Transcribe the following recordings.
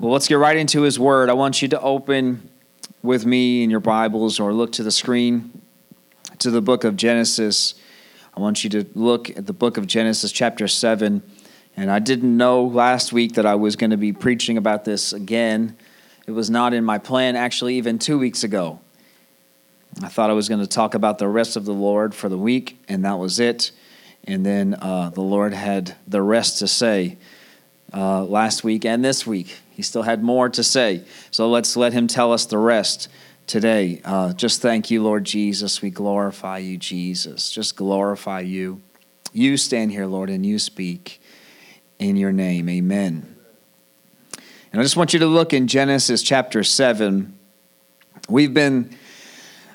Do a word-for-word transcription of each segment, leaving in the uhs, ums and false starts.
Well, let's get right into his word. I want you to open with me in your Bibles or look to the screen to the book of Genesis. I want you to look at the book of Genesis chapter seven. And I didn't know last week that I was going to be preaching about this again. It was not in my plan, actually, even two weeks ago. I thought I was going to talk about the rest of the Lord for the week, and that was it. And then uh, the Lord had the rest to say uh, last week and this week. He still had more to say. So let's let him tell us the rest today. Uh, just thank you, Lord Jesus. We glorify you, Jesus. Just glorify you. You stand here, Lord, and you speak in your name. Amen. And I just want you to look in Genesis chapter seven. We've been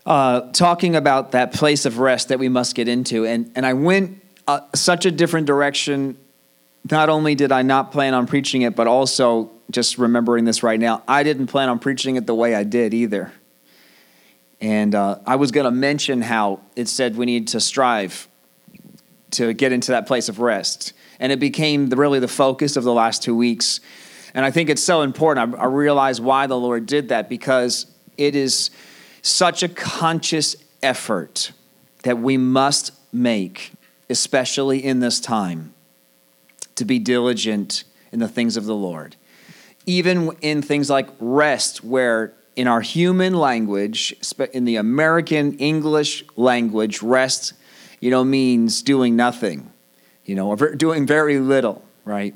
Uh, talking about that place of rest that we must get into. And, and I went uh, such a different direction. Not only did I not plan on preaching it, but also just remembering this right now, I didn't plan on preaching it the way I did either. And uh, I was going to mention how it said we need to strive to get into that place of rest. And it became the, really the focus of the last two weeks. And I think it's so important. I, I realize why the Lord did that, because it is such a conscious effort that we must make, especially in this time, to be diligent in the things of the Lord. Even in things like rest, where in our human language, in the American English language, rest, you know, means doing nothing, you know, or doing very little, right?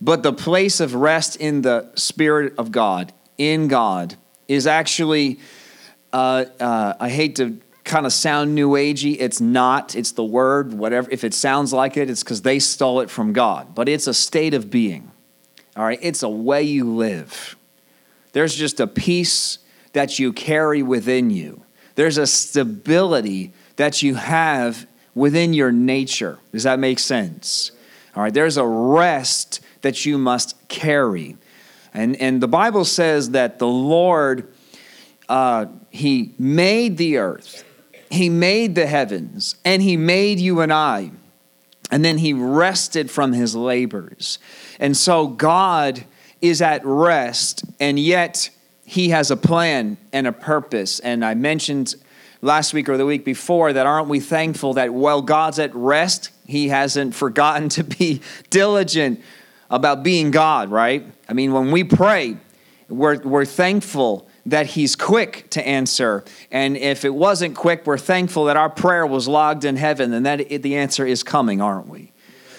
But the place of rest in the Spirit of God, in God, is actually Uh, uh, I hate to kind of sound new agey. It's not. It's the word, whatever. If it sounds like it, it's because they stole it from God. But it's a state of being. All right? It's a way you live. There's just a peace that you carry within you. There's a stability that you have within your nature. Does that make sense? All right? There's a rest that you must carry. And, and the Bible says that the Lord... Uh, he made the earth, he made the heavens, and he made you and I. And then he rested from his labors. And so God is at rest, and yet he has a plan and a purpose. And I mentioned last week or the week before that aren't we thankful that while God's at rest, he hasn't forgotten to be diligent about being God, right? I mean, when we pray, we're, we're thankful that he's quick to answer. And if it wasn't quick, we're thankful that our prayer was logged in heaven and that it, the answer is coming, aren't we?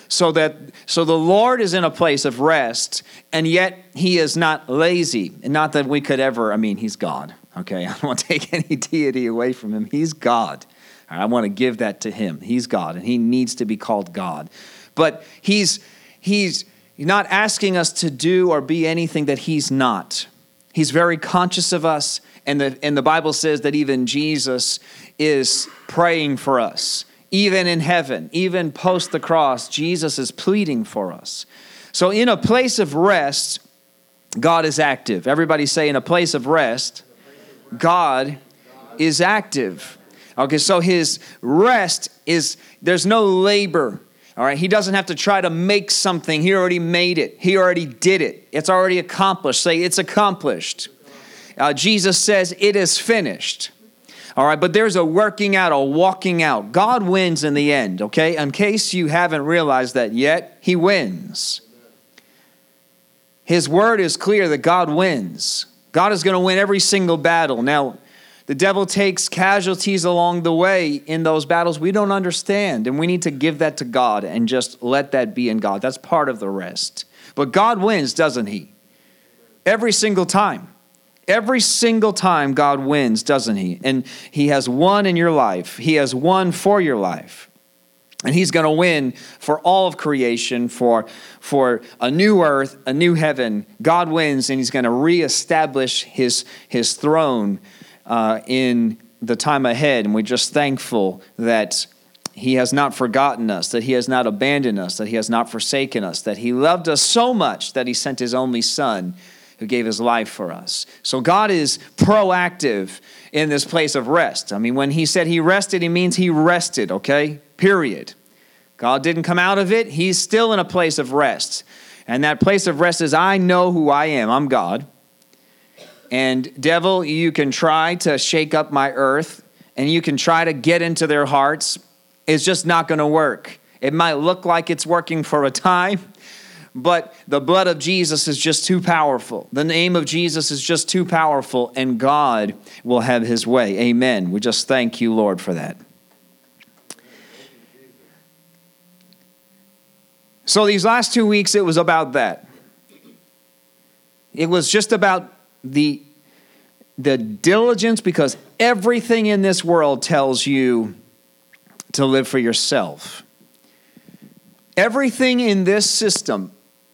So that so the Lord is in a place of rest, and yet he is not lazy. And not that we could ever, I mean, he's God, okay? I don't want to take any deity away from him. He's God. I want to give that to him. He's God, and he needs to be called God. But he's he's not asking us to do or be anything that he's not. He's very conscious of us, and the and the Bible says that even Jesus is praying for us. Even in heaven, even post the cross, Jesus is pleading for us. So in a place of rest, God is active. Everybody say, in a place of rest, God is active. Okay, so his rest is, there's no labor. All right, he doesn't have to try to make something. He already made it. He already did it. It's already accomplished. Say, it's accomplished. Uh, Jesus says, it is finished. All right, but there's a working out, a walking out. God wins in the end, okay? In case you haven't realized that yet, he wins. His word is clear that God wins. God is going to win every single battle. Now, the devil takes casualties along the way in those battles we don't understand, and we need to give that to God and just let that be in God. That's part of the rest. But God wins, doesn't he? Every single time. Every single time God wins, doesn't he? And he has won in your life. He has won for your life. And he's going to win for all of creation, for, for a new earth, a new heaven. God wins, and he's going to reestablish his, his throne Uh, in the time ahead, and we're just thankful that he has not forgotten us, that he has not abandoned us, that he has not forsaken us, that he loved us so much that he sent his only son who gave his life for us. So God is proactive in this place of rest. I mean, when he said he rested, he means he rested, okay? Period. God didn't come out of it. He's still in a place of rest. And that place of rest is, I know who I am. I'm God. And devil, you can try to shake up my earth, and you can try to get into their hearts. It's just not going to work. It might look like it's working for a time, but the blood of Jesus is just too powerful. The name of Jesus is just too powerful, and God will have his way. Amen. We just thank you, Lord, for that. So these last two weeks, it was about that. It was just about the, the diligence, because everything in this world tells you to live for yourself. Everything in this system,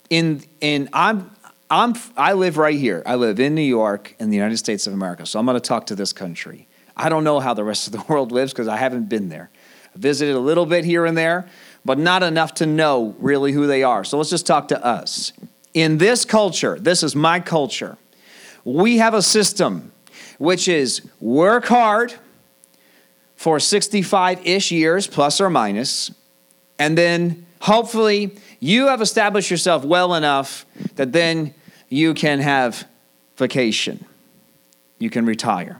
in in I'm I'm I live right here. I live in New York, in the United States of America. So I'm going to talk to this country. I don't know how the rest of the world lives because I haven't been there. I visited a little bit here and there, but not enough to know really who they are. So let's just talk to us. In this culture, this is my culture, we have a system which is work hard for sixty-five-ish years, plus or minus, and then hopefully you have established yourself well enough that then you can have vacation. You can retire.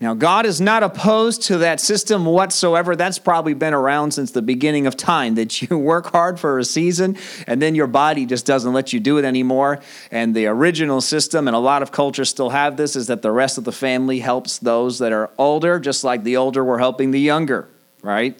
Now, God is not opposed to that system whatsoever. That's probably been around since the beginning of time, that you work hard for a season and then your body just doesn't let you do it anymore. And the original system, and a lot of cultures still have this, is that the rest of the family helps those that are older, just like the older were helping the younger, right?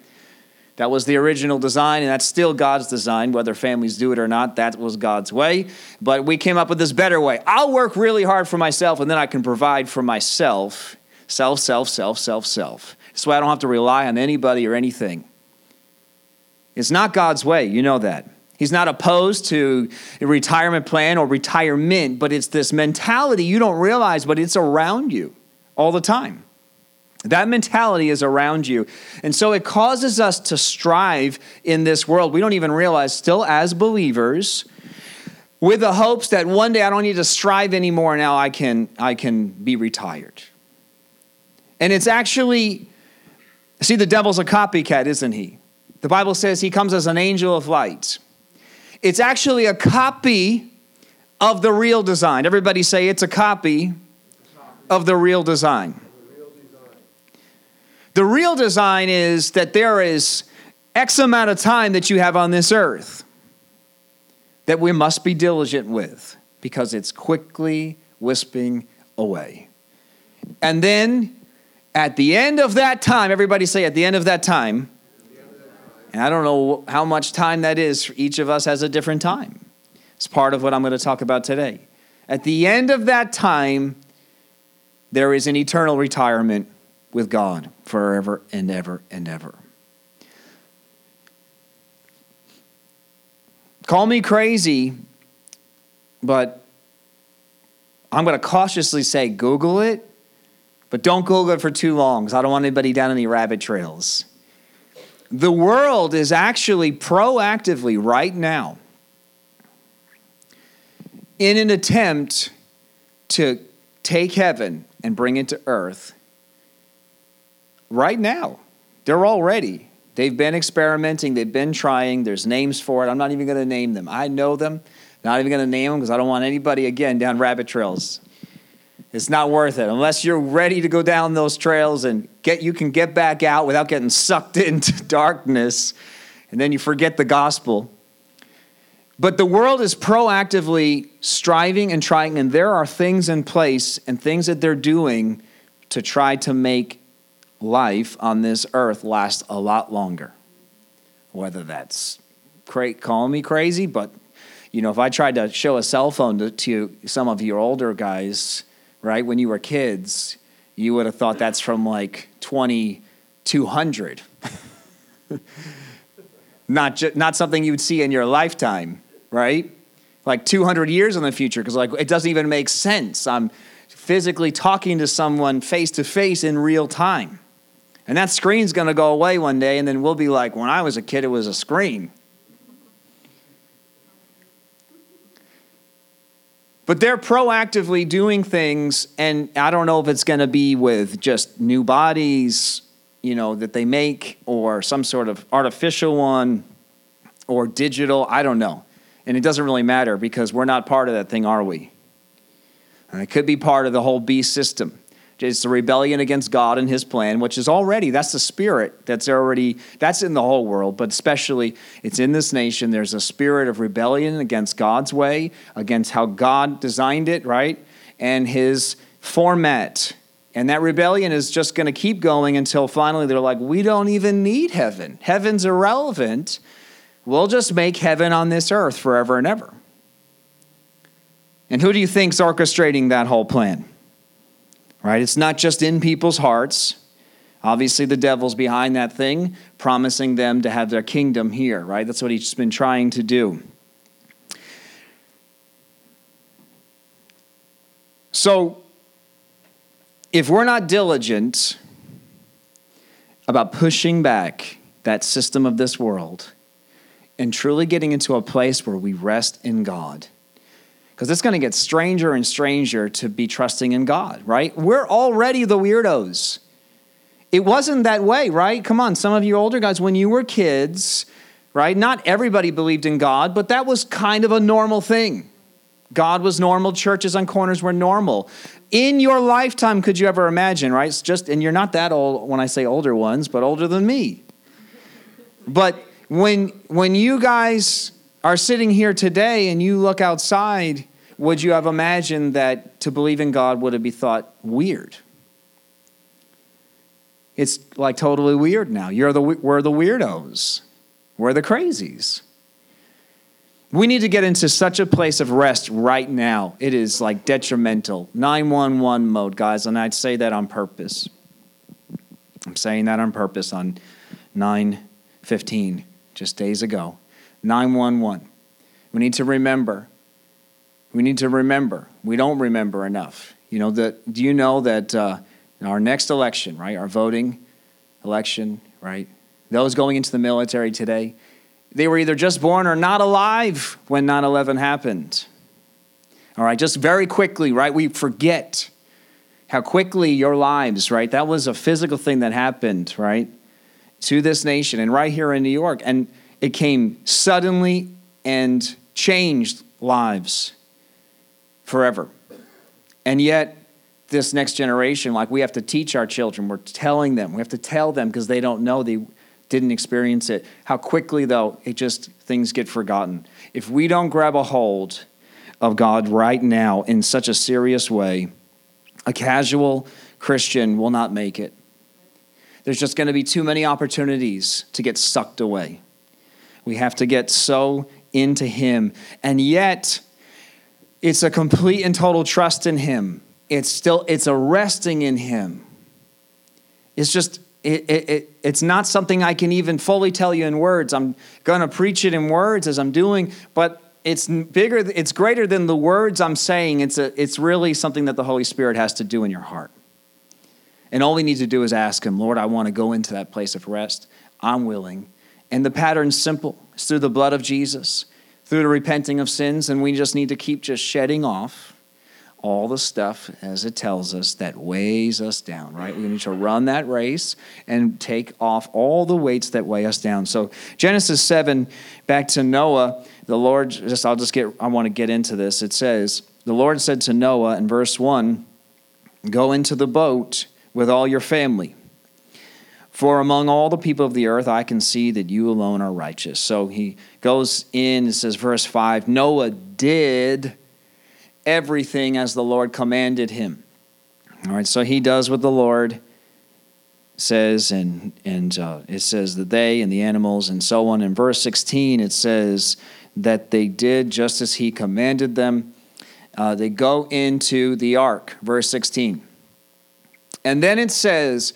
That was the original design, and that's still God's design. Whether families do it or not, that was God's way. But we came up with this better way. I'll work really hard for myself, and then I can provide for myself. Self, self, self, self, self. This way I don't have to rely on anybody or anything. It's not God's way. You know that. He's not opposed to a retirement plan or retirement, but it's this mentality you don't realize, but it's around you all the time. That mentality is around you. And so it causes us to strive in this world. We don't even realize, still as believers, with the hopes that one day I don't need to strive anymore. Now I can, I can be retired. And it's actually, see, the devil's a copycat, isn't he? The Bible says he comes as an angel of light. It's actually a copy of the real design. Everybody say, it's a copy of the real design. The real design is that there is X amount of time that you have on this earth that we must be diligent with, because it's quickly wisping away. And then at the end of that time, everybody say, at the end of that time, and I don't know how much time that is, for each of us has a different time. It's part of what I'm going to talk about today. At the end of that time, there is an eternal retirement with God forever and ever and ever. Call me crazy, but I'm going to cautiously say Google it. But don't Google it for too long, because I don't want anybody down any rabbit trails. The world is actually proactively right now in an attempt to take heaven and bring it to earth. Right now, they're already. They've been experimenting. They've been trying. There's names for it. I'm not even going to name them. I know them. Not even going to name them, because I don't want anybody, again, down rabbit trails. It's not worth it unless you're ready to go down those trails and get you can get back out without getting sucked into darkness, and then you forget the gospel. But the world is proactively striving and trying, and there are things in place and things that they're doing to try to make life on this earth last a lot longer. Whether that's great, call me crazy, but you know, if I tried to show a cell phone to, to some of your older guys, right? When you were kids, you would have thought that's from like twenty-two hundred. not ju- not something you'd see in your lifetime, right? Like two hundred years in the future, because like it doesn't even make sense. I'm physically talking to someone face to face in real time. And that screen's going to go away one day, and then we'll be like, when I was a kid, it was a screen. But they're proactively doing things, and I don't know if it's going to be with just new bodies, you know, that they make, or some sort of artificial one, or digital. I don't know. and it doesn't really matter because we're not part of that thing, are we? And it could be part of the whole beast system. It's the rebellion against God and his plan, which is already, that's the spirit that's already, that's in the whole world, but especially it's in this nation. There's a spirit of rebellion against God's way, against how God designed it, right? And his format. And that rebellion is just going to keep going until finally they're like, we don't even need heaven. Heaven's irrelevant. We'll just make heaven on this earth forever and ever. And who do you think's orchestrating that whole plan? Right? It's not just in people's hearts. Obviously, the devil's behind that thing, promising them to have their kingdom here, right? That's what he's been trying to do. So, if we're not diligent about pushing back that system of this world and truly getting into a place where we rest in God, because it's going to get stranger and stranger to be trusting in God, right? We're already the weirdos. It wasn't that way, right? Come on, some of you older guys, when you were kids, right? Not everybody believed in God, but that was kind of a normal thing. God was normal. Churches on corners were normal. In your lifetime, could you ever imagine, right? It's just, and you're not that old when I say older ones, but older than me. But when when you guys are sitting here today and you look outside, would you have imagined that to believe in God would have been thought weird? It's like totally weird now. You're the, we're the weirdos. We're the crazies. We need to get into such a place of rest right now. It is like detrimental. nine one one mode, guys, and I'd say that on purpose. I'm saying that on purpose on nine fifteen, just days ago. nine one one. We need to remember. We need to remember. We don't remember enough. You know that. Do you know that uh, our next election, right? Our voting election, right? Those going into the military today, they were either just born or not alive when nine eleven happened. All right, just very quickly, right? We forget how quickly your lives, right? That was a physical thing that happened, right? To this nation and right here in New York. And it came suddenly and changed lives forever. And yet, this next generation, like we have to teach our children, we're telling them, we have to tell them because they don't know, they didn't experience it. How quickly, though, it just, things get forgotten. If we don't grab a hold of God right now in such a serious way, a casual Christian will not make it. There's just going to be too many opportunities to get sucked away. We have to get so into him. And yet, it's a complete and total trust in him. It's still, it's a resting in him. It's just, It, it, it, it's not something I can even fully tell you in words. I'm going to preach it in words as I'm doing, but it's bigger, it's greater than the words I'm saying. It's a, it's really something that the Holy Spirit has to do in your heart. And all we need to do is ask him, Lord, I want to go into that place of rest. I'm willing. And the pattern's simple. It's through the blood of Jesus, through the repenting of sins, and we just need to keep just shedding off all the stuff, as it tells us, that weighs us down, right? We need to run that race and take off all the weights that weigh us down. So Genesis seven, back to Noah, the Lord, just I'll just get, I want to get into this. It says, the Lord said to Noah in verse one, go into the boat with all your family. For among all the people of the earth, I can see that you alone are righteous. So he goes in, and says, verse five, Noah did everything as the Lord commanded him. All right, so he does what the Lord says, and and uh, it says that they and the animals and so on. In verse sixteen, it says that they did just as he commanded them. Uh, they go into the ark, verse sixteen. And then it says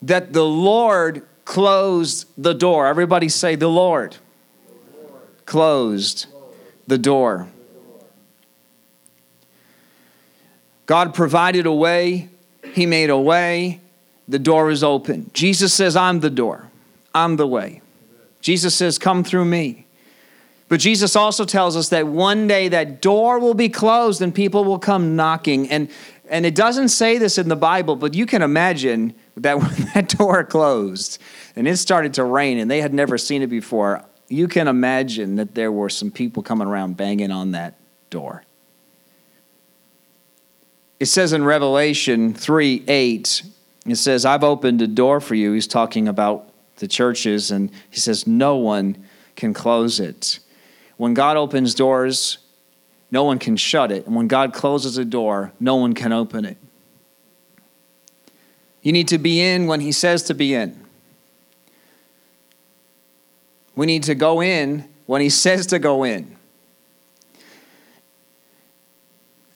that the Lord closed the door. Everybody say, the Lord, the Lord. Closed the door. God provided a way. He made a way. The door is open. Jesus says, I'm the door. I'm the way. Jesus says, come through me. But Jesus also tells us that one day that door will be closed and people will come knocking. And, and it doesn't say this in the Bible, but you can imagine that when that door closed and it started to rain and they had never seen it before, you can imagine that there were some people coming around banging on that door. It says in Revelation three eight, it says, I've opened a door for you. He's talking about the churches, and he says, no one can close it. When God opens doors, no one can shut it. And when God closes a door, no one can open it. You need to be in when he says to be in. We need to go in when he says to go in.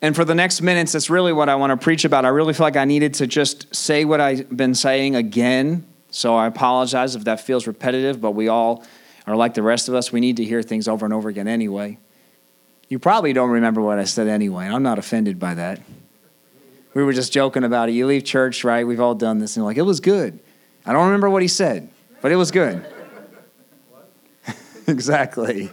And for the next minutes, that's really what I want to preach about. I really feel like I needed to just say what I've been saying again. So I apologize if that feels repetitive, but we all are like the rest of us. We need to hear things over and over again anyway. You probably don't remember what I said anyway, and I'm not offended by that. We were just joking about it. You leave church, right? We've all done this. And you're like, it was good. I don't remember what he said, but it was good. Exactly.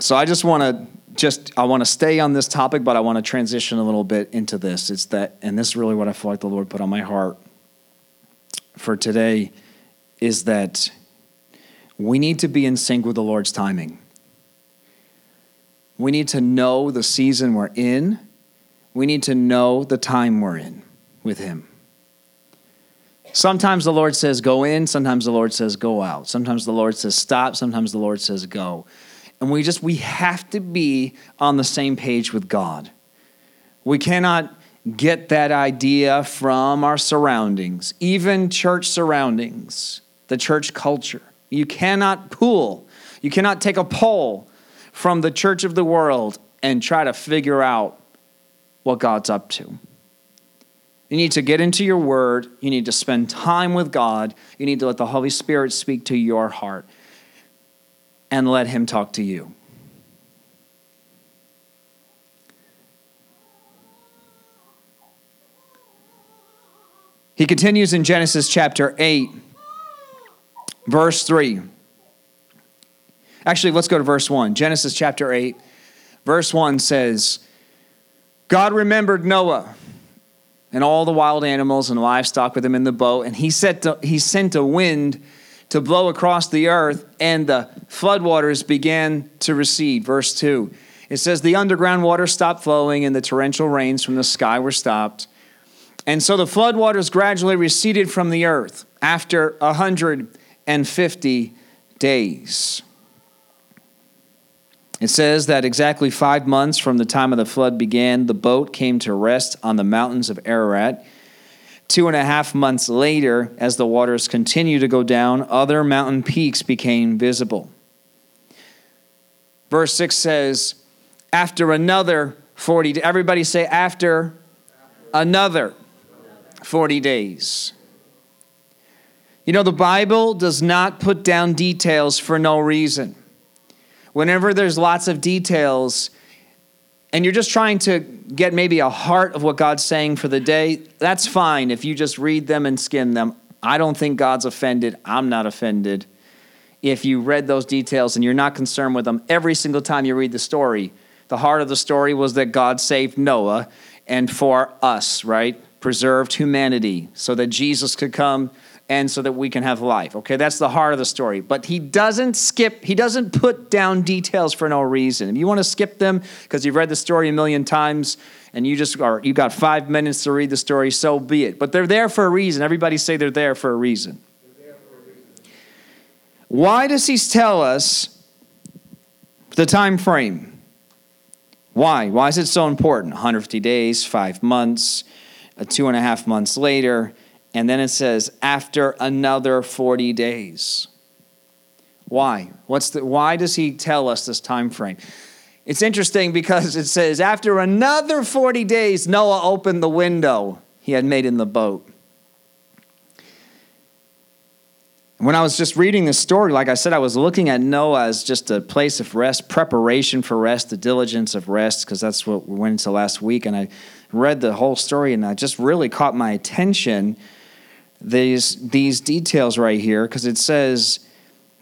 So I just want to just, I want to stay on this topic, but I want to transition a little bit into this. It's that, and this is really what I feel like the Lord put on my heart for today, is that we need to be in sync with the Lord's timing. We need to know the season we're in. We need to know the time we're in with him. Sometimes the Lord says go in. Sometimes the Lord says go out. Sometimes the Lord says stop. Sometimes the Lord says go. And we just, we have to be on the same page with God. We cannot get that idea from our surroundings, even church surroundings, the church culture. You cannot pull, you cannot take a poll from the church of the world and try to figure out what God's up to. You need to get into your word. You need to spend time with God. You need to let the Holy Spirit speak to your heart and let him talk to you. He continues in Genesis chapter eight, verse three. Actually, let's go to verse one. Genesis chapter eight, verse one says, God remembered Noah and all the wild animals and livestock with him in the boat, and he set to, he sent a wind to blow across the earth, and the floodwaters began to recede. Verse two, it says, the underground water stopped flowing, and the torrential rains from the sky were stopped. And so the floodwaters gradually receded from the earth after one hundred fifty days. It says that exactly five months from the time of the flood began, the boat came to rest on the mountains of Ararat. Two and a half months later, as the waters continued to go down, other mountain peaks became visible. Verse six says, after another forty, everybody say after another forty days. You know, the Bible does not put down details for no reason. Whenever there's lots of details and you're just trying to get maybe a heart of what God's saying for the day, that's fine if you just read them and skim them. I don't think God's offended. I'm not offended. If you read those details and you're not concerned with them every single time you read the story, the heart of the story was that God saved Noah and for us, right? Preserved humanity so that Jesus could come and so that we can have life. Okay, that's the heart of the story. But he doesn't skip, he doesn't put down details for no reason. If you want to skip them because you've read the story a million times and you just are, you got five minutes to read the story, so be it. But they're there for a reason. Everybody say they're there for a reason. They're there for a reason. Why does he tell us the time frame? Why? Why is it so important? one hundred fifty days, five months, two and a half months later. And then it says, after another forty days. Why? What's the, why does he tell us this time frame? It's interesting because it says, after another forty days, Noah opened the window he had made in the boat. When I was just reading this story, like I said, I was looking at Noah as just a place of rest, preparation for rest, the diligence of rest, because that's what we went into last week. And I read the whole story, and I just really caught my attention, these, these details right here, because it says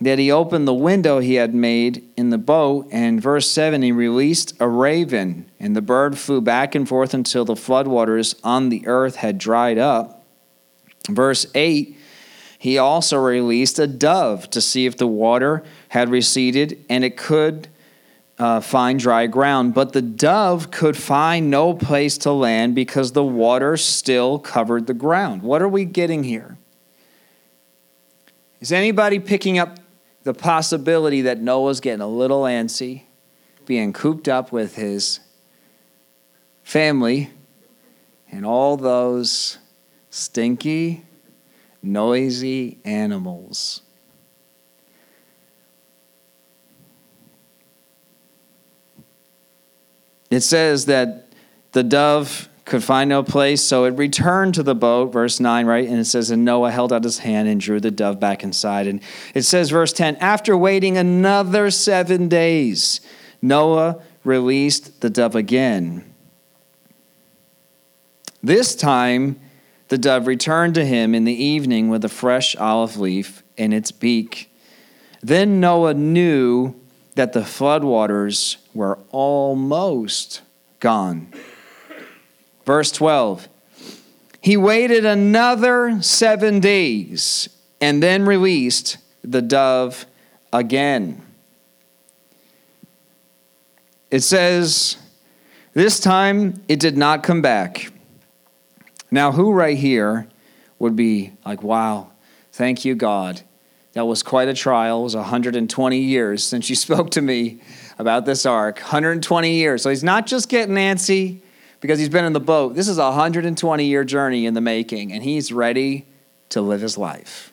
that he opened the window he had made in the boat, and verse seven, he released a raven, and the bird flew back and forth until the floodwaters on the earth had dried up. Verse eight, he also released a dove to see if the water had receded and it could uh, find dry ground. But the dove could find no place to land because the water still covered the ground. What are we getting here? Is anybody picking up the possibility that Noah's getting a little antsy, being cooped up with his family and all those stinky, noisy animals? It says that the dove could find no place, so it returned to the boat, verse nine, right? And it says, and Noah held out his hand and drew the dove back inside. And it says, verse ten, after waiting another seven days, Noah released the dove again. This time, the dove returned to him in the evening with a fresh olive leaf in its beak. Then Noah knew that the floodwaters were almost gone. Verse twelve, he waited another seven days and then released the dove again. It says, this time it did not come back. Now, who right here would be like, wow, thank you, God. That was quite a trial. It was one hundred twenty years since you spoke to me about this ark. one hundred twenty years. So he's not just getting antsy because he's been in the boat. This is a one hundred twenty-year journey in the making, and he's ready to live his life,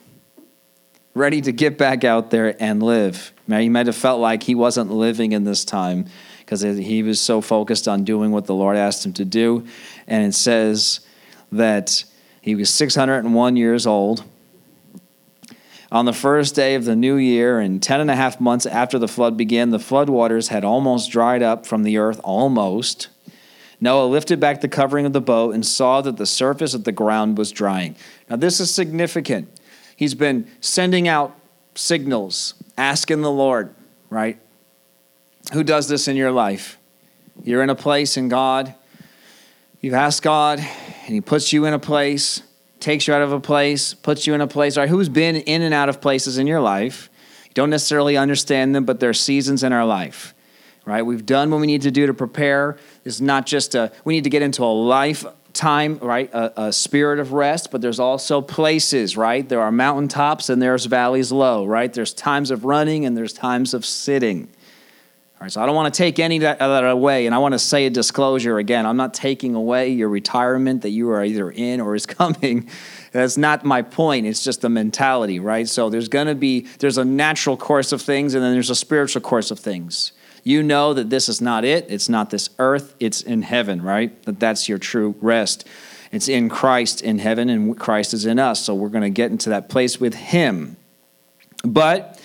ready to get back out there and live. Now, he might have felt like he wasn't living in this time because he was so focused on doing what the Lord asked him to do. And it says that he was six hundred one years old on the first day of the new year, and ten and a half months after the flood began, the floodwaters had almost dried up from the earth, almost. Noah lifted back the covering of the boat and saw that the surface of the ground was drying. Now, this is significant. He's been sending out signals, asking the Lord, right? Who does this in your life? You're in a place in God. You've asked God, and he puts you in a place, takes you out of a place, puts you in a place. All right, who's been in and out of places in your life? You don't necessarily understand them, but there are seasons in our life, right? We've done what we need to do to prepare. It's not just a, we need to get into a lifetime, right, a, a spirit of rest, but there's also places, right? There are mountaintops and there's valleys low, right? There's times of running and there's times of sitting. All right, so I don't want to take any of that, of that away, and I want to say a disclosure again. I'm not taking away your retirement that you are either in or is coming. That's not my point. It's just the mentality, right? So there's going to be, there's a natural course of things, and then there's a spiritual course of things. You know that this is not it. It's not this earth. It's in heaven, right? That that's your true rest. It's in Christ in heaven, and Christ is in us. So we're going to get into that place with him. But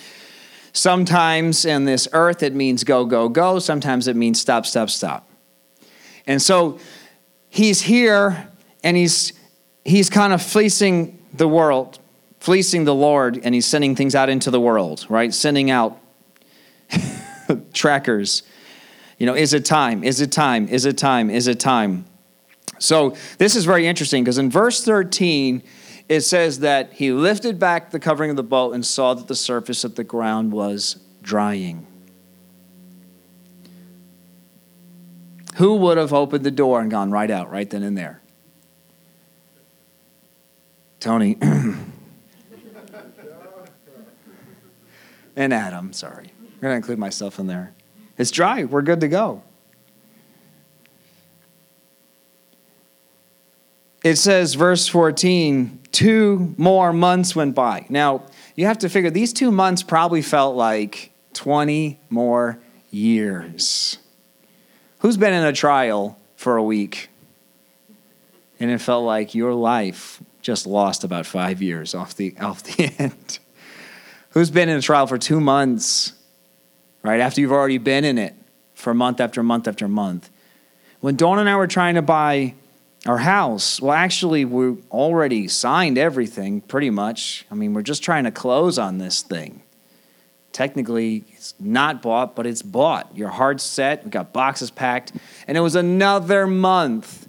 sometimes in this earth, it means go, go, go. Sometimes it means stop, stop, stop. And so he's here, and he's he's kind of fleecing the world, fleecing the Lord, and he's sending things out into the world, right? Sending out trackers. You know, is it time? Is it time? Is it time? Is it time? So this is very interesting because in verse thirteen, it says that he lifted back the covering of the boat and saw that the surface of the ground was drying. Who would have opened the door and gone right out, right then and there? Tony. And Adam, sorry. I'm going to include myself in there. It's dry. We're good to go. It says, verse fourteen, two more months went by. Now, you have to figure these two months probably felt like twenty more years. Who's been in a trial for a week? And it felt like your life just lost about five years off the, off the end. Who's been in a trial for two months, right? After you've already been in it for month after month after month. When Dawn and I were trying to buy our house, well, actually, we already signed everything, pretty much. I mean, we're just trying to close on this thing. Technically, it's not bought, but it's bought. Your heart's set. We got boxes packed. And it was another month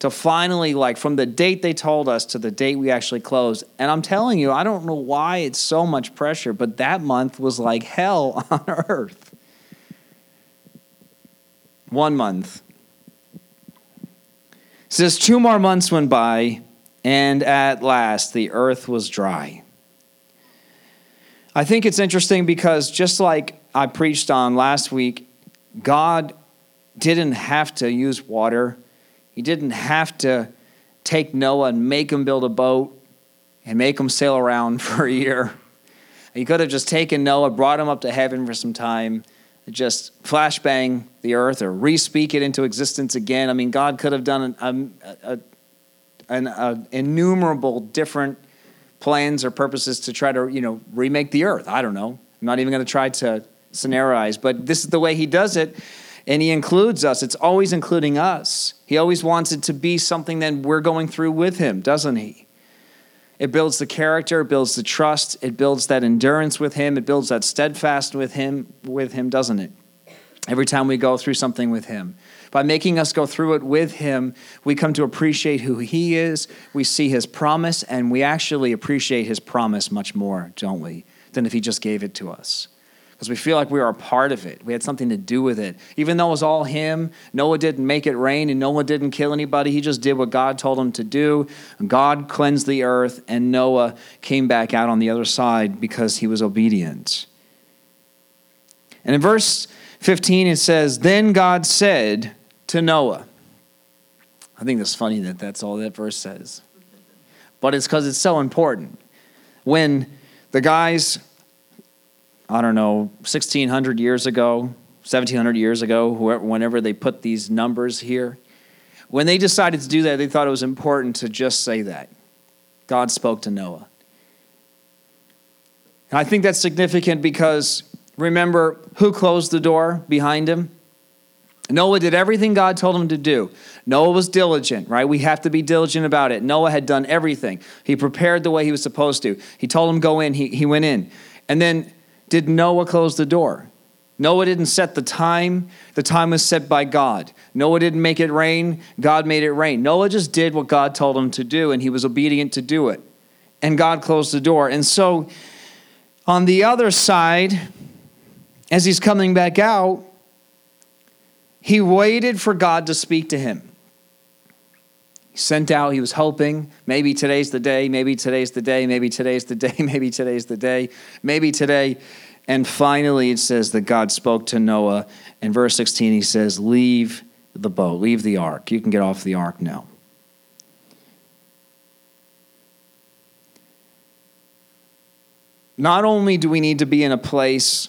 to finally, like, from the date they told us to the date we actually closed. And I'm telling you, I don't know why it's so much pressure, but that month was like hell on earth. One month. It says, two more months went by, and at last the earth was dry. I think it's interesting because just like I preached on last week, God didn't have to use water. He didn't have to take Noah and make him build a boat and make him sail around for a year. He could have just taken Noah, brought him up to heaven for some time, just flashbang the earth or re-speak it into existence again. I mean, God could have done an, a, a, an a innumerable different plans or purposes to try to, you know, remake the earth. I don't know. I'm not even going to try to scenarize, but this is the way he does it. And he includes us. It's always including us. He always wants it to be something that we're going through with him, doesn't he? It builds the character, it builds the trust, it builds that endurance with him, it builds that steadfast with him, with him, doesn't it? Every time we go through something with him. By making us go through it with him, we come to appreciate who he is, we see his promise, and we actually appreciate his promise much more, don't we, than if he just gave it to us. Because we feel like we are a part of it. We had something to do with it. Even though it was all him, Noah didn't make it rain and Noah didn't kill anybody. He just did what God told him to do. And God cleansed the earth and Noah came back out on the other side because he was obedient. And in verse fifteen it says, then God said to Noah. I think that's funny that that's all that verse says. But it's because it's so important. When the guys... I don't know, sixteen hundred years ago, seventeen hundred years ago, whoever, whenever they put these numbers here, when they decided to do that, they thought it was important to just say that. God spoke to Noah. And I think that's significant because remember who closed the door behind him? Noah did everything God told him to do. Noah was diligent, right? We have to be diligent about it. Noah had done everything. He prepared the way he was supposed to. He told him go in. He, he went in. And then... did Noah close the door? Noah didn't set the time. The time was set by God. Noah didn't make it rain. God made it rain. Noah just did what God told him to do, and he was obedient to do it. And God closed the door. And so on the other side, as he's coming back out, he waited for God to speak to him. He sent out, he was hoping, maybe today's the day, maybe today's the day, maybe today's the day, maybe today's the day, maybe today. And finally it says that God spoke to Noah. In verse sixteen he says, leave the boat, leave the ark. You can get off the ark now. Not only do we need to be in a place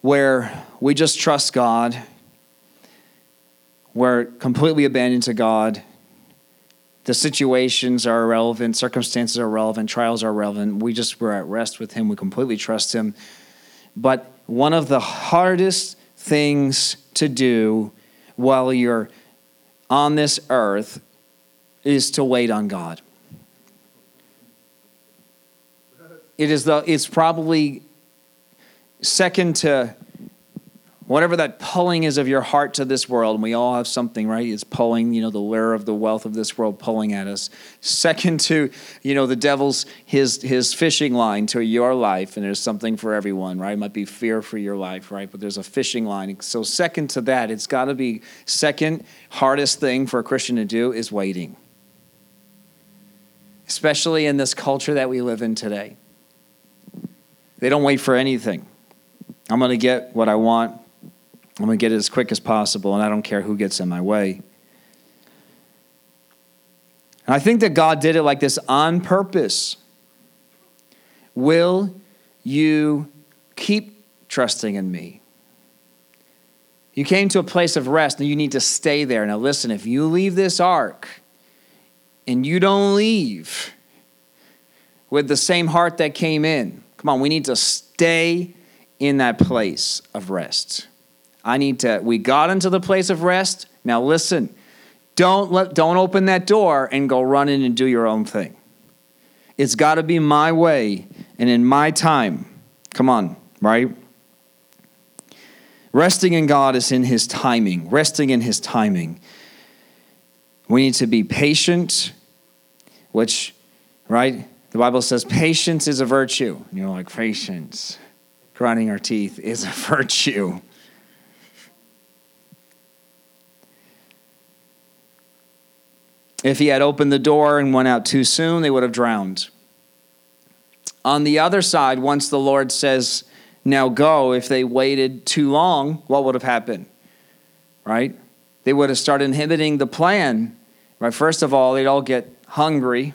where we just trust God, we're completely abandoned to God. The situations are irrelevant. Circumstances are irrelevant. Trials are irrelevant. We just, we're at rest with him. We completely trust him. But one of the hardest things to do while you're on this earth is to wait on God. It is the, it's probably second to... whatever that pulling is of your heart to this world, and we all have something, right? It's pulling, you know, the lure of the wealth of this world pulling at us. Second to, you know, the devil's, his his fishing line to your life, and there's something for everyone, right? It might be fear for your life, right? But there's a fishing line. So second to that, it's got to be second hardest thing for a Christian to do is waiting. Especially in this culture that we live in today. They don't wait for anything. I'm going to get what I want. I'm going to get it as quick as possible, and I don't care who gets in my way. And I think that God did it like this on purpose. Will you keep trusting in me? You came to a place of rest, and you need to stay there. Now listen, if you leave this ark and you don't leave with the same heart that came in, come on, we need to stay in that place of rest. I need to, we got into the place of rest. Now listen, don't let, don't open that door and go run in and do your own thing. It's got to be my way and in my time. Come on, right? Resting in God is in his timing. Resting in his timing. We need to be patient, which, right? The Bible says patience is a virtue. And you're like, patience, grinding our teeth is a virtue. If he had opened the door and went out too soon, they would have drowned. On the other side, once the Lord says, now go, if they waited too long, what would have happened? Right? They would have started inhibiting the plan. Right? First of all, they'd all get hungry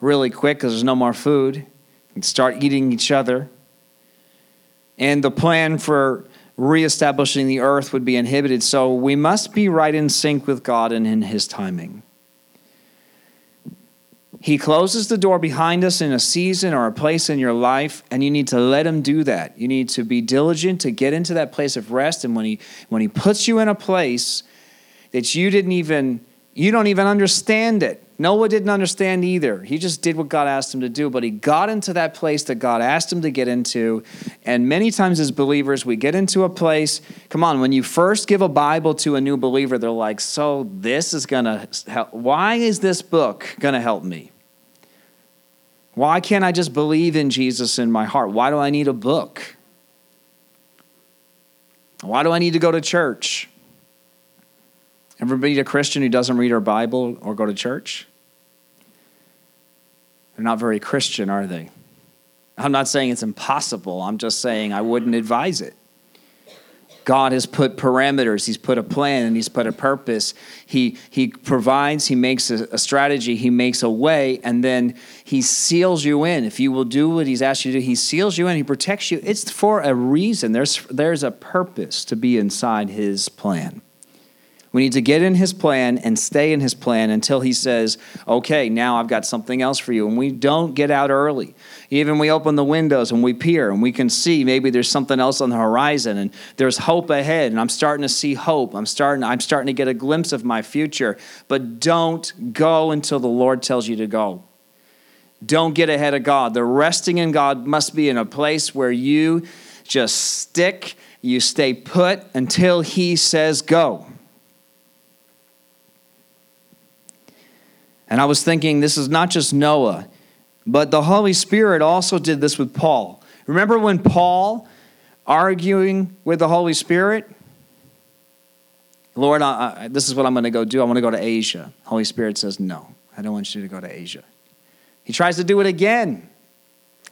really quick because there's no more food. They'd start eating each other. And the plan for reestablishing the earth would be inhibited. So we must be right in sync with God and in his timing. He closes the door behind us in a season or a place in your life, and you need to let him do that. You need to be diligent to get into that place of rest. And when he when he puts you in a place that you didn't even, you don't even understand it. Noah didn't understand either. He just did what God asked him to do, but he got into that place that God asked him to get into. And many times as believers, we get into a place, come on, when you first give a Bible to a new believer, they're like, so this is going to help. Why is this book going to help me? Why can't I just believe in Jesus in my heart? Why do I need a book? Why do I need to go to church? Everybody, a Christian who doesn't read our Bible or go to church? They're not very Christian, are they? I'm not saying it's impossible. I'm just saying I wouldn't advise it. God has put parameters. He's put a plan and he's put a purpose. He, he provides, he makes a, a strategy, he makes a way, and then he seals you in. If you will do what he's asked you to do, he seals you in, he protects you. It's for a reason. There's, there's a purpose to be inside his plan. We need to get in his plan and stay in his plan until he says, okay, now I've got something else for you. And we don't get out early. Even we open the windows and we peer and we can see maybe there's something else on the horizon and there's hope ahead. And I'm starting to see hope. I'm starting, I'm starting to get a glimpse of my future. But don't go until the Lord tells you to go. Don't get ahead of God. The resting in God must be in a place where you just stick, you stay put until he says go. And I was thinking, this is not just Noah, but the Holy Spirit also did this with Paul. Remember when Paul arguing with the Holy Spirit? Lord, I, I, this is what I'm going to go do. I want to go to Asia. Holy Spirit says, no, I don't want you to go to Asia. He tries to do it again.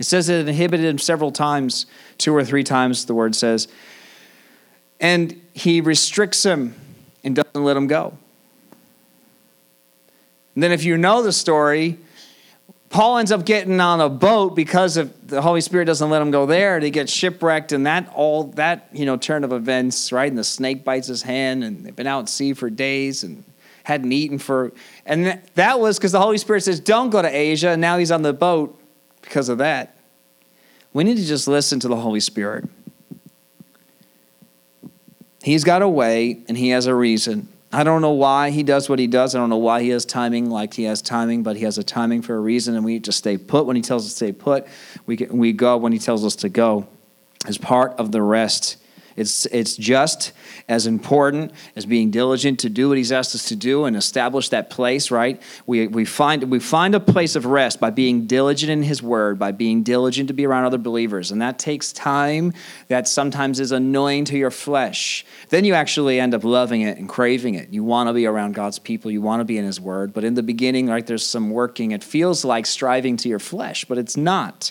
It says it inhibited him several times, two or three times, the word says. And he restricts him and doesn't let him go. And then if you know the story, Paul ends up getting on a boat because of the Holy Spirit doesn't let him go there, and he gets shipwrecked, and that all that, you know, turn of events, right? And the snake bites his hand, and they've been out at sea for days and hadn't eaten for, and that, that was because the Holy Spirit says, don't go to Asia, and now he's on the boat because of that. We need to just listen to the Holy Spirit. He's got a way, and he has a reason. I don't know why he does what he does. I don't know why he has timing like he has timing, but he has a timing for a reason, and we just stay put when he tells us to stay put. We get, we go when he tells us to go as part of the rest. It's it's just as important as being diligent to do what he's asked us to do and establish that place, right? We we find we find a place of rest by being diligent in his word, by being diligent to be around other believers. And that takes time. That sometimes is annoying to your flesh. Then you actually end up loving it and craving it. You want to be around God's people. You want to be in his word. But in the beginning, right, there's some working. It feels like striving to your flesh, but it's not,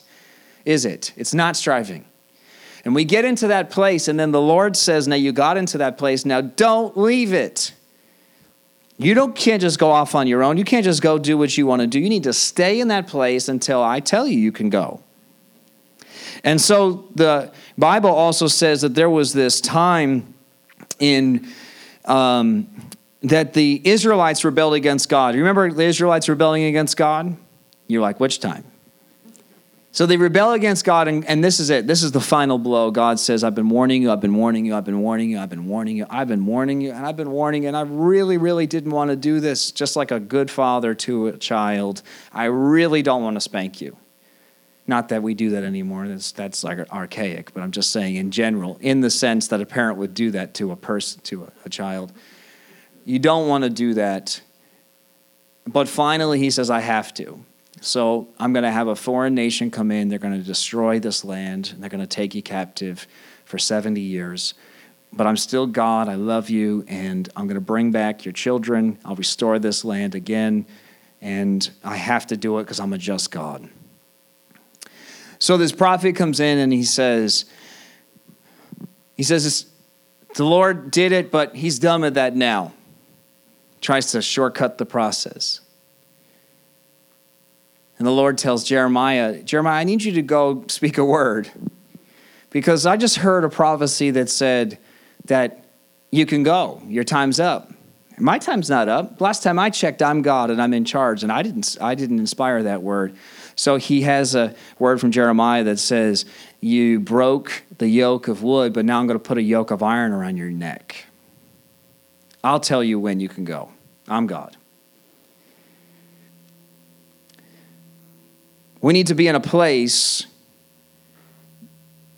is it? It's not striving. And we get into that place, and then the Lord says, now you got into that place. Now don't leave it. You don't, can't just go off on your own. You can't just go do what you want to do. You need to stay in that place until I tell you you can go. And so the Bible also says that there was this time in um, that the Israelites rebelled against God. You remember the Israelites rebelling against God? You're like, which time? So they rebel against God, and, and this is it. This is the final blow. God says, I've been warning you, I've been warning you, I've been warning you, I've been warning you, I've been warning you, and I've been warning you, and I really, really didn't want to do this, just like a good father to a child. I really don't want to spank you. Not that we do that anymore. That's, that's like archaic, but I'm just saying in general, in the sense that a parent would do that to a person, to a, a child. You don't want to do that. But finally, he says, I have to. So I'm going to have a foreign nation come in. They're going to destroy this land. And they're going to take you captive for seventy years. But I'm still God. I love you. And I'm going to bring back your children. I'll restore this land again. And I have to do it because I'm a just God. So this prophet comes in and he says, he says, the Lord did it, but he's done with that now. Tries to shortcut the process. And the Lord tells Jeremiah, Jeremiah, I need you to go speak a word. Because I just heard a prophecy that said that you can go. Your time's up. My time's not up. Last time I checked, I'm God and I'm in charge. And I didn't, I didn't inspire that word. So he has a word from Jeremiah that says, you broke the yoke of wood, but now I'm going to put a yoke of iron around your neck. I'll tell you when you can go. I'm God. We need to be in a place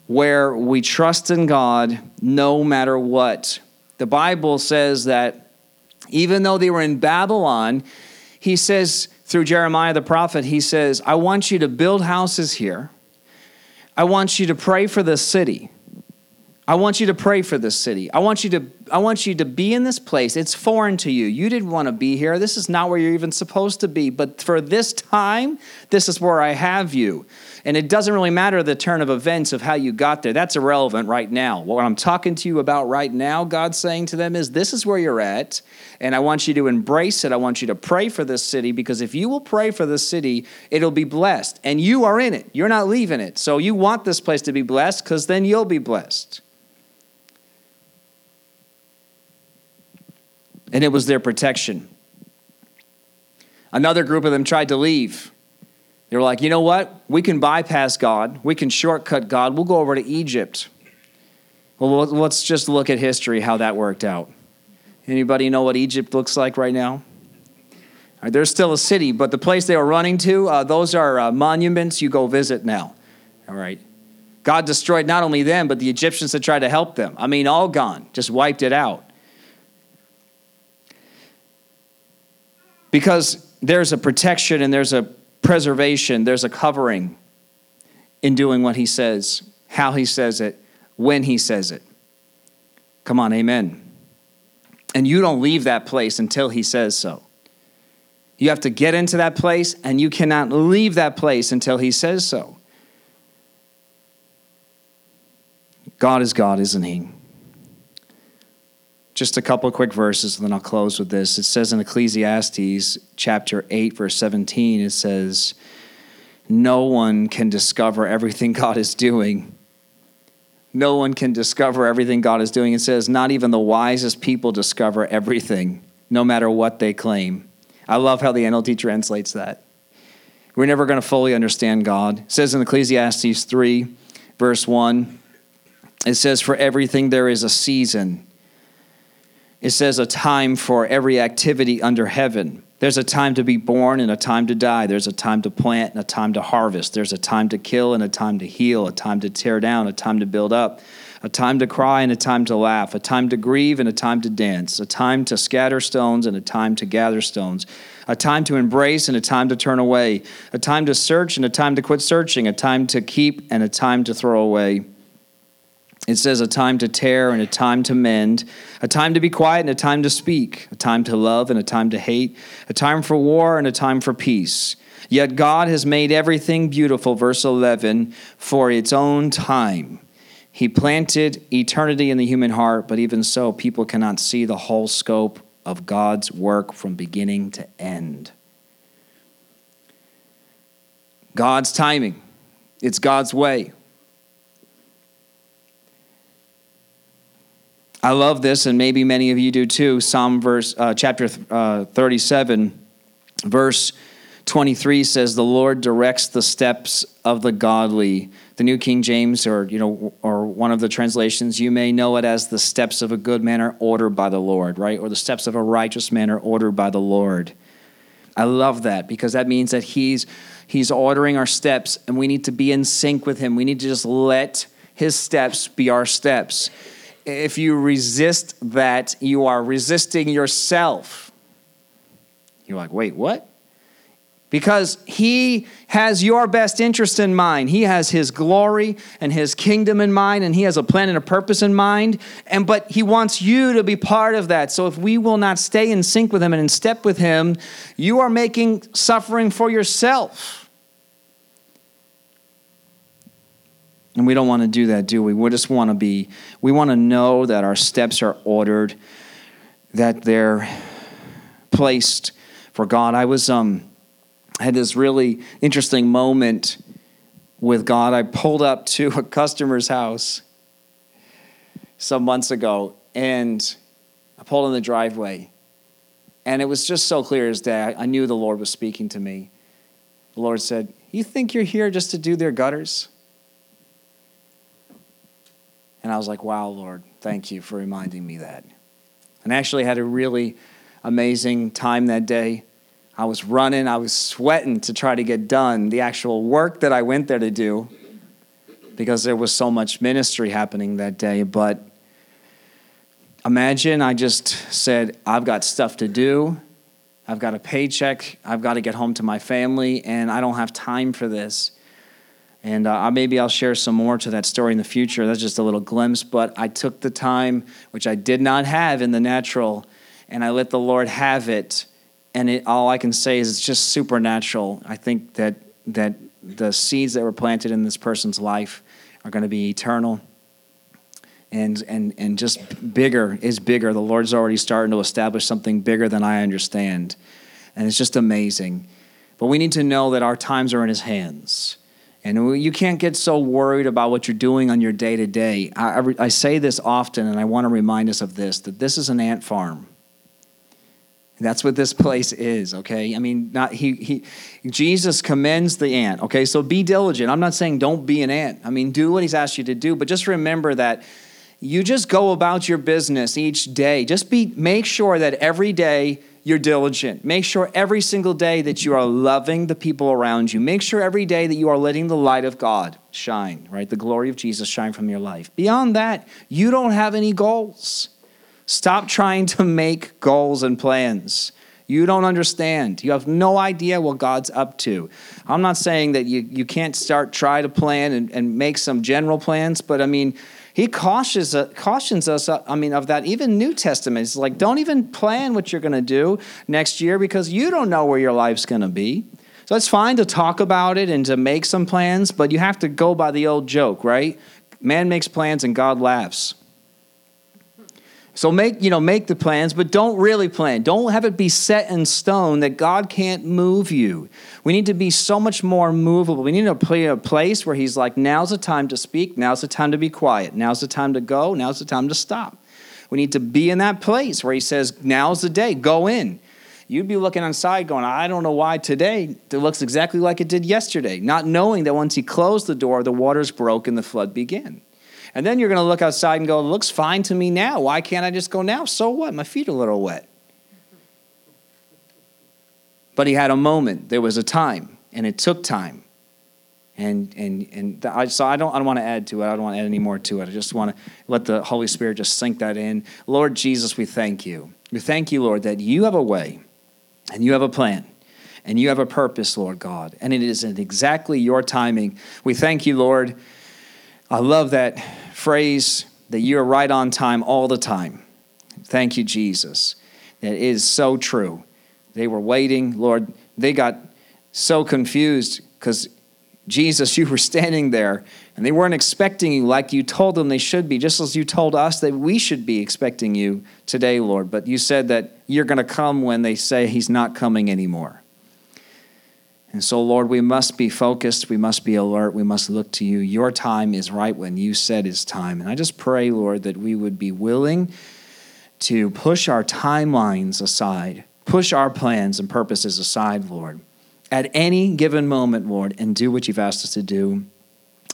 where we trust in God no matter what. The Bible says that even though they were in Babylon, he says through Jeremiah the prophet, he says, I want you to build houses here. I want you to pray for this city. I want you to pray for this city. I want you to, I want you to be in this place. It's foreign to you. You didn't want to be here. This is not where you're even supposed to be. But for this time, this is where I have you. And it doesn't really matter the turn of events of how you got there. That's irrelevant right now. What I'm talking to you about right now, God's saying to them is, this is where you're at, and I want you to embrace it. I want you to pray for this city, because if you will pray for this city, it'll be blessed. And you are in it. You're not leaving it. So you want this place to be blessed, because then you'll be blessed. And it was their protection. Another group of them tried to leave. They were like, you know what? We can bypass God. We can shortcut God. We'll go over to Egypt. Well, let's just look at history, how that worked out. Anybody know what Egypt looks like right now? All right, there's still a city, but the place they were running to, uh, those are uh, monuments you go visit now. All right. God destroyed not only them, but the Egyptians that tried to help them. I mean, all gone. Just wiped it out. Because there's a protection and there's a preservation, there's a covering in doing what he says, how he says it, when he says it. Come on, amen. And you don't leave that place until he says so. You have to get into that place, and you cannot leave that place until he says so. God is God, isn't he? Just a couple of quick verses, and then I'll close with this. It says in Ecclesiastes chapter eight, verse seventeen, it says, no one can discover everything God is doing. No one can discover everything God is doing. It says, not even the wisest people discover everything, no matter what they claim. I love how the N L T translates that. We're never going to fully understand God. It says in Ecclesiastes three, verse one, it says, for everything there is a season. It says a time for every activity under heaven. There's a time to be born and a time to die. There's a time to plant and a time to harvest. There's a time to kill and a time to heal, a time to tear down, a time to build up, a time to cry and a time to laugh, a time to grieve and a time to dance, a time to scatter stones and a time to gather stones, a time to embrace and a time to turn away, a time to search and a time to quit searching, a time to keep and a time to throw away. It says a time to tear and a time to mend, a time to be quiet and a time to speak, a time to love and a time to hate, a time for war and a time for peace. Yet God has made everything beautiful, verse eleven, for its own time. He planted eternity in the human heart, but even so, people cannot see the whole scope of God's work from beginning to end. God's timing. It's God's way. I love this, and maybe many of you do too. Psalm verse uh, chapter uh, thirty-seven, verse twenty-three says, "The Lord directs the steps of the godly." The New King James, or you know, or one of the translations, you may know it as the steps of a good man are ordered by the Lord, right? Or the steps of a righteous man are ordered by the Lord. I love that, because that means that He's He's ordering our steps, and we need to be in sync with Him. We need to just let His steps be our steps. If you resist that, you are resisting yourself. You're like, wait, what? Because he has your best interest in mind. He has his glory and his kingdom in mind, and he has a plan and a purpose in mind. And but he wants you to be part of that. So if we will not stay in sync with him and in step with him, you are making suffering for yourself. And we don't want to do that, do we? We just want to be, we want to know that our steps are ordered, that they're placed for God. I was, um, I had this really interesting moment with God. I pulled up to a customer's house some months ago, and I pulled in the driveway, and it was just so clear as day. I knew the Lord was speaking to me. The Lord said, "You think you're here just to do their gutters?" And I was like, wow, Lord, thank you for reminding me that. And I actually had a really amazing time that day. I was running, I was sweating to try to get done the actual work that I went there to do, because there was so much ministry happening that day. But imagine I just said, I've got stuff to do, I've got a paycheck, I've got to get home to my family, and I don't have time for this. And uh, maybe I'll share some more to that story in the future. That's just a little glimpse. But I took the time, which I did not have in the natural, and I let the Lord have it. And it, all I can say is it's just supernatural. I think that that the seeds that were planted in this person's life are going to be eternal, and and and just bigger is bigger. The Lord's already starting to establish something bigger than I understand, and it's just amazing. But we need to know that our times are in His hands, and you can't get so worried about what you're doing on your day to day. I I say this often, and I want to remind us of this: that this is an ant farm. That's what this place is, okay? I mean, not he he Jesus commends the ant, okay? So be diligent. I'm not saying don't be an ant. I mean, do what he's asked you to do, but just remember that you just go about your business each day. Just be make sure that every day you're diligent. Make sure every single day that you are loving the people around you. Make sure every day that you are letting the light of God shine, right? The glory of Jesus shine from your life. Beyond that, you don't have any goals. Stop trying to make goals and plans. You don't understand. You have no idea what God's up to. I'm not saying that you, you can't start, try to plan and, and make some general plans, but I mean, he cautions, uh, cautions us, uh, I mean, of that, even New Testament. It's like, don't even plan what you're going to do next year, because you don't know where your life's going to be. So it's fine to talk about it and to make some plans, but you have to go by the old joke, right? Man makes plans and God laughs. So make, you know, make the plans, but don't really plan. Don't have it be set in stone that God can't move you. We need to be so much more movable. We need to play a place where he's like, now's the time to speak. Now's the time to be quiet. Now's the time to go. Now's the time to stop. We need to be in that place where he says, now's the day. Go in. You'd be looking outside going, I don't know why today it looks exactly like it did yesterday, not knowing that once he closed the door, the waters broke and the flood began. And then you're going to look outside and go, it looks fine to me now. Why can't I just go now? So what? My feet are a little wet. But he had a moment. There was a time, and it took time. And and and I, so I don't I don't want to add to it. I don't want to add any more to it. I just want to let the Holy Spirit just sink that in. Lord Jesus, we thank you. We thank you, Lord, that you have a way, and you have a plan, and you have a purpose, Lord God. And it is in exactly your timing. We thank you, Lord. I love that phrase, that you're right on time all the time. Thank you, Jesus. That is so true. They were waiting, Lord. They got so confused because, Jesus, you were standing there, and they weren't expecting you like you told them they should be, just as you told us that we should be expecting you today, Lord. But you said that you're going to come when they say he's not coming anymore. And so, Lord, we must be focused. We must be alert. We must look to you. Your time is right when you said is time. And I just pray, Lord, that we would be willing to push our timelines aside, push our plans and purposes aside, Lord, at any given moment, Lord, and do what you've asked us to do.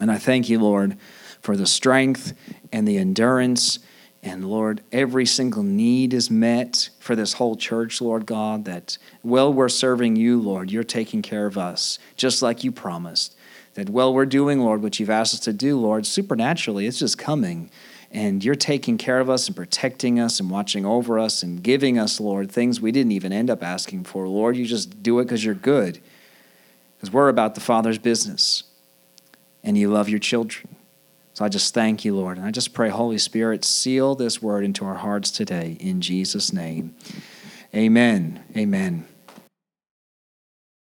And I thank you, Lord, for the strength and the endurance. And, Lord, every single need is met for this whole church, Lord God, that while we're serving you, Lord, you're taking care of us, just like you promised. That while we're doing, Lord, what you've asked us to do, Lord, supernaturally, it's just coming. And you're taking care of us and protecting us and watching over us and giving us, Lord, things we didn't even end up asking for. Lord, you just do it because you're good, because we're about the Father's business, and you love your children. So I just thank you, Lord, and I just pray, Holy Spirit, seal this word into our hearts today in Jesus' name. Amen. Amen.